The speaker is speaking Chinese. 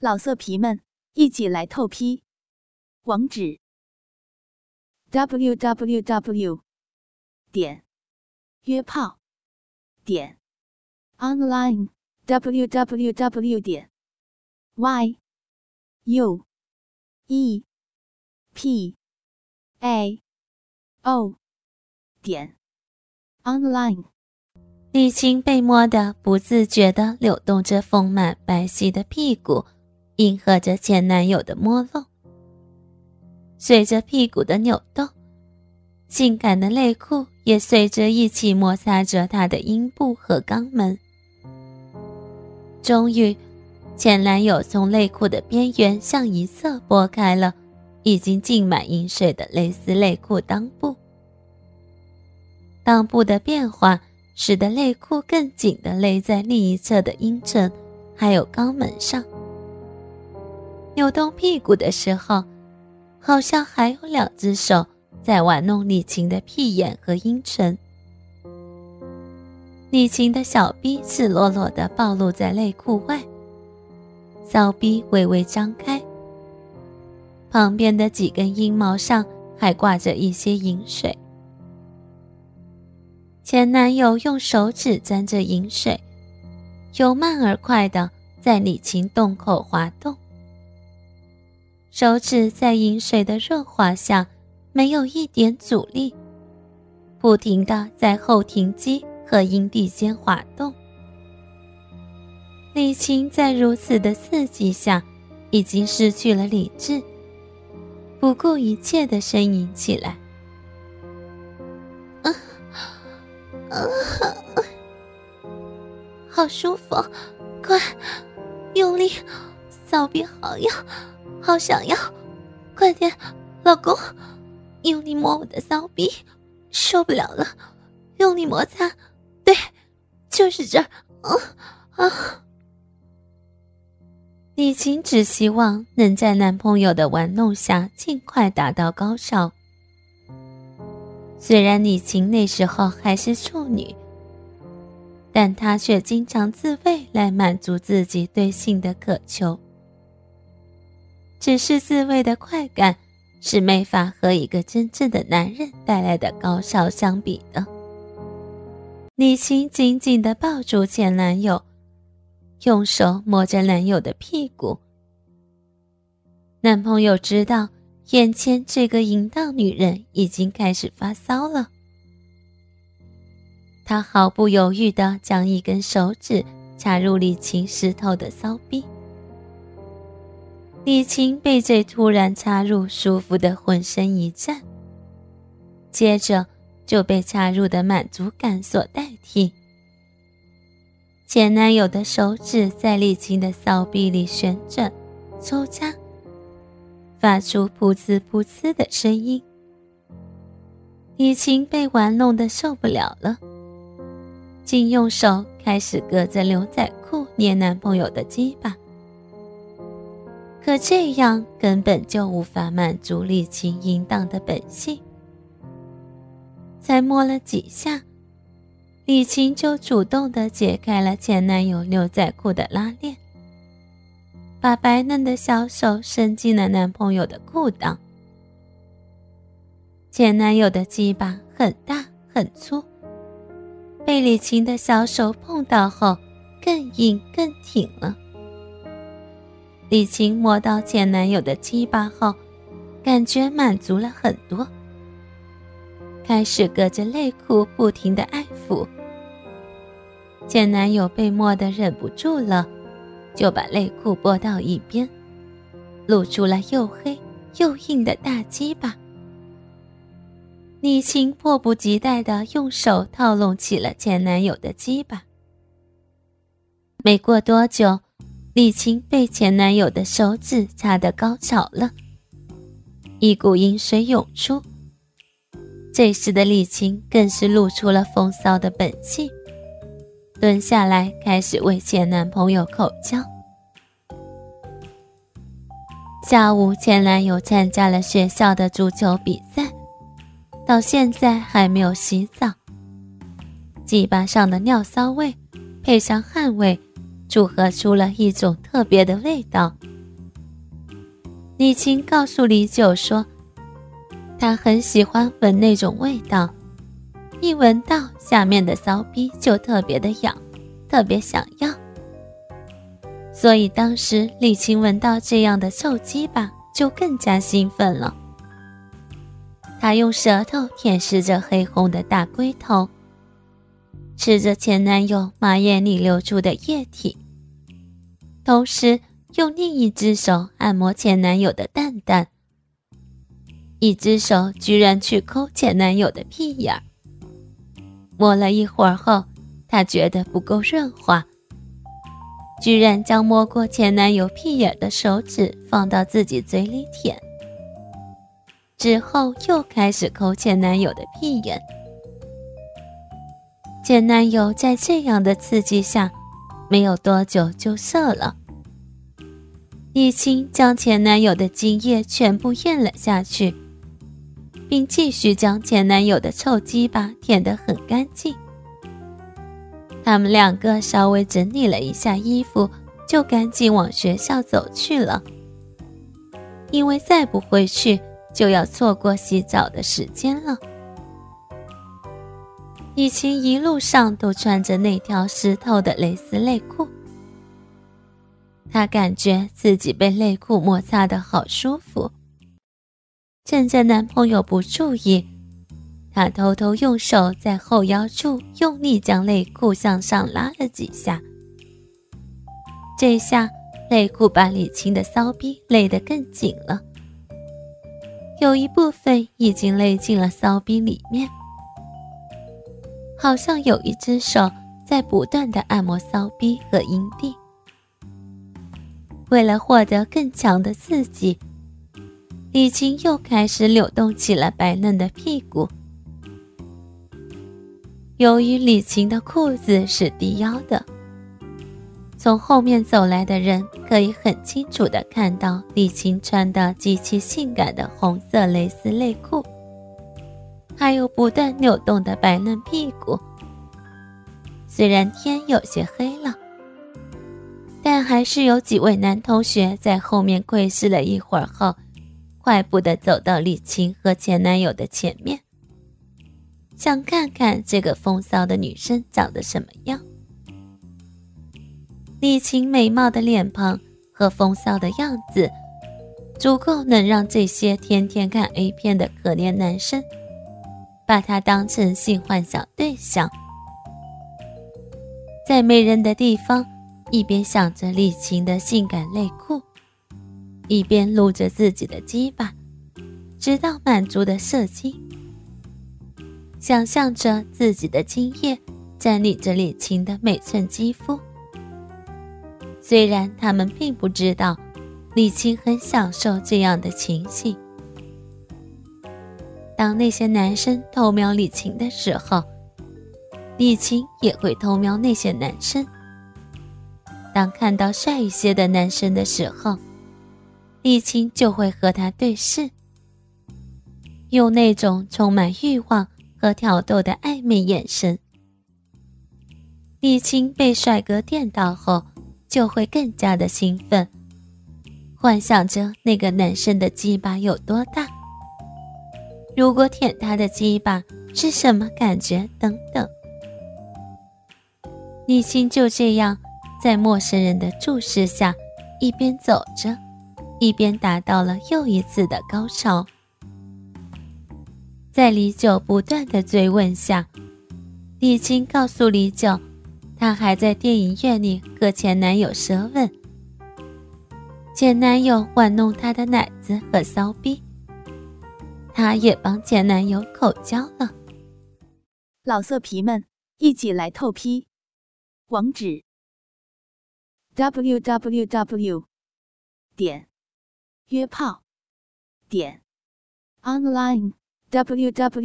老色皮们，一起来透批！网址 www.约炮.online。丽青被摸得不自觉地扭动着丰满白皙的屁股，迎合着前男友的摸弄。随着屁股的扭动，性感的内裤也随着一起摩擦着她的阴部和肛门。终于，前男友从内裤的边缘向一侧拨开了已经浸满饮水的蕾丝内裤裆部。裆部的变化使得内裤更紧地勒在另一侧的阴唇还有肛门上。扭动屁股的时候，好像还有两只手在玩弄李晴的屁眼和阴唇。李晴的小逼赤裸裸地暴露在内裤外，骚逼微微张开，旁边的几根阴毛上还挂着一些饮水。前男友用手指沾着饮水，由慢而快地在李晴洞口滑动。手指在饮水的润滑下没有一点阻力，不停地在后庭肌和阴蒂间滑动。李晴在如此的刺激下已经失去了理智，不顾一切地呻吟起来。好舒服，快用力，骚逼好痒，好想要，快点老公，用力摸我的骚逼，受不了了，用力摩擦，对，就是这儿，李晴只希望能在男朋友的玩弄下尽快达到高潮。虽然李晴那时候还是处女，但她却经常自慰来满足自己对性的渴求。只是自慰的快感是没法和一个真正的男人带来的高潮相比的。李晴紧紧地抱住前男友，用手摸着男友的屁股。男朋友知道眼前这个淫荡女人已经开始发骚了，她毫不犹豫地将一根手指插入李晴湿透的骚逼。李晴被这突然插入舒服的浑身一颤，接着就被插入的满足感所代替。前男友的手指在李晴的骚逼里旋转抽插，发出噗呲噗呲的声音。李晴被玩弄得受不了了，竟用手开始隔着牛仔裤捏男朋友的鸡巴。可这样根本就无法满足李晴淫荡的本性。才摸了几下，李晴就主动地解开了前男友牛仔裤的拉链，把白嫩的小手伸进了男朋友的裤裆。前男友的鸡巴很大很粗，被李晴的小手碰到后更硬更挺了。李晴摸到前男友的鸡巴后，感觉满足了很多，开始隔着内裤不停地爱抚。前男友被摸得忍不住了，就把内裤拨到一边，露出了又黑又硬的大鸡巴。李晴迫不及待地用手套弄起了前男友的鸡巴。没过多久，李晴被前男友的手指插得高潮了，一股淫水涌出。这时的李晴更是露出了风骚的本性，蹲下来开始为前男朋友口交。下午前男友参加了学校的足球比赛，到现在还没有洗澡。鸡巴上的尿骚味配上汗味，组合出了一种特别的味道，李青告诉李九说，他很喜欢闻那种味道，一闻到下面的骚逼就特别的痒，特别想要。所以当时李青闻到这样的臭鸡巴就更加兴奋了。他用舌头舔舐着黑红的大龟头，吃着前男友马眼里流出的液体，同时用另一只手按摩前男友的蛋蛋，一只手居然去抠前男友的屁眼儿。摸了一会儿后，他觉得不够润滑，居然将摸过前男友屁眼的手指放到自己嘴里舔，之后又开始抠前男友的屁眼。前男友在这样的刺激下没有多久就射了。李青将前男友的精液全部咽了下去，并继续将前男友的臭鸡巴舔得很干净。他们两个稍微整理了一下衣服，就赶紧往学校走去了，因为再不回去就要错过洗澡的时间了。李青一路上都穿着那条湿透的蕾丝内裤，他感觉自己被内裤摩擦得好舒服。趁着男朋友不注意，他偷偷用手在后腰处用力将内裤向上拉了几下，这下内裤把李青的骚逼勒得更紧了，有一部分已经勒进了骚逼里面，好像有一只手在不断地按摩骚逼和阴蒂。为了获得更强的刺激，李青又开始扭动起了白嫩的屁股。由于李青的裤子是低腰的，从后面走来的人可以很清楚地看到李青穿的极其性感的红色蕾丝内裤，还有不断扭动的白嫩屁股。虽然天有些黑了，但还是有几位男同学在后面窥视了一会儿后，快步地走到李青和前男友的前面，想看看这个风骚的女生长得什么样。李青美貌的脸庞和风骚的样子，足够能让这些天天看 A 片的可怜男生把她当成性幻想对象。在没人的地方，一边想着李青的性感内裤，一边撸着自己的鸡巴，直到满足的射精，想象着自己的精液占领着李青的每寸肌肤。虽然他们并不知道李青很享受这样的情形。当那些男生偷瞄李青的时候，李青也会偷瞄那些男生。当看到帅一些的男生的时候，李青就会和他对视，用那种充满欲望和挑逗的暧昧眼神。李青被帅哥电到后，就会更加的兴奋，幻想着那个男生的鸡巴有多大，如果舔他的鸡巴是什么感觉等等。李青就这样在陌生人的注视下一边走着，一边达到了又一次的高潮。在李九不断的追问下，李青告诉李九，她还在电影院里和前男友舌吻，前男友玩弄她的奶子和骚逼，她也帮前男友口交了。老色皮们，一起来透批，网址 www.约炮.online。www.yuepao.online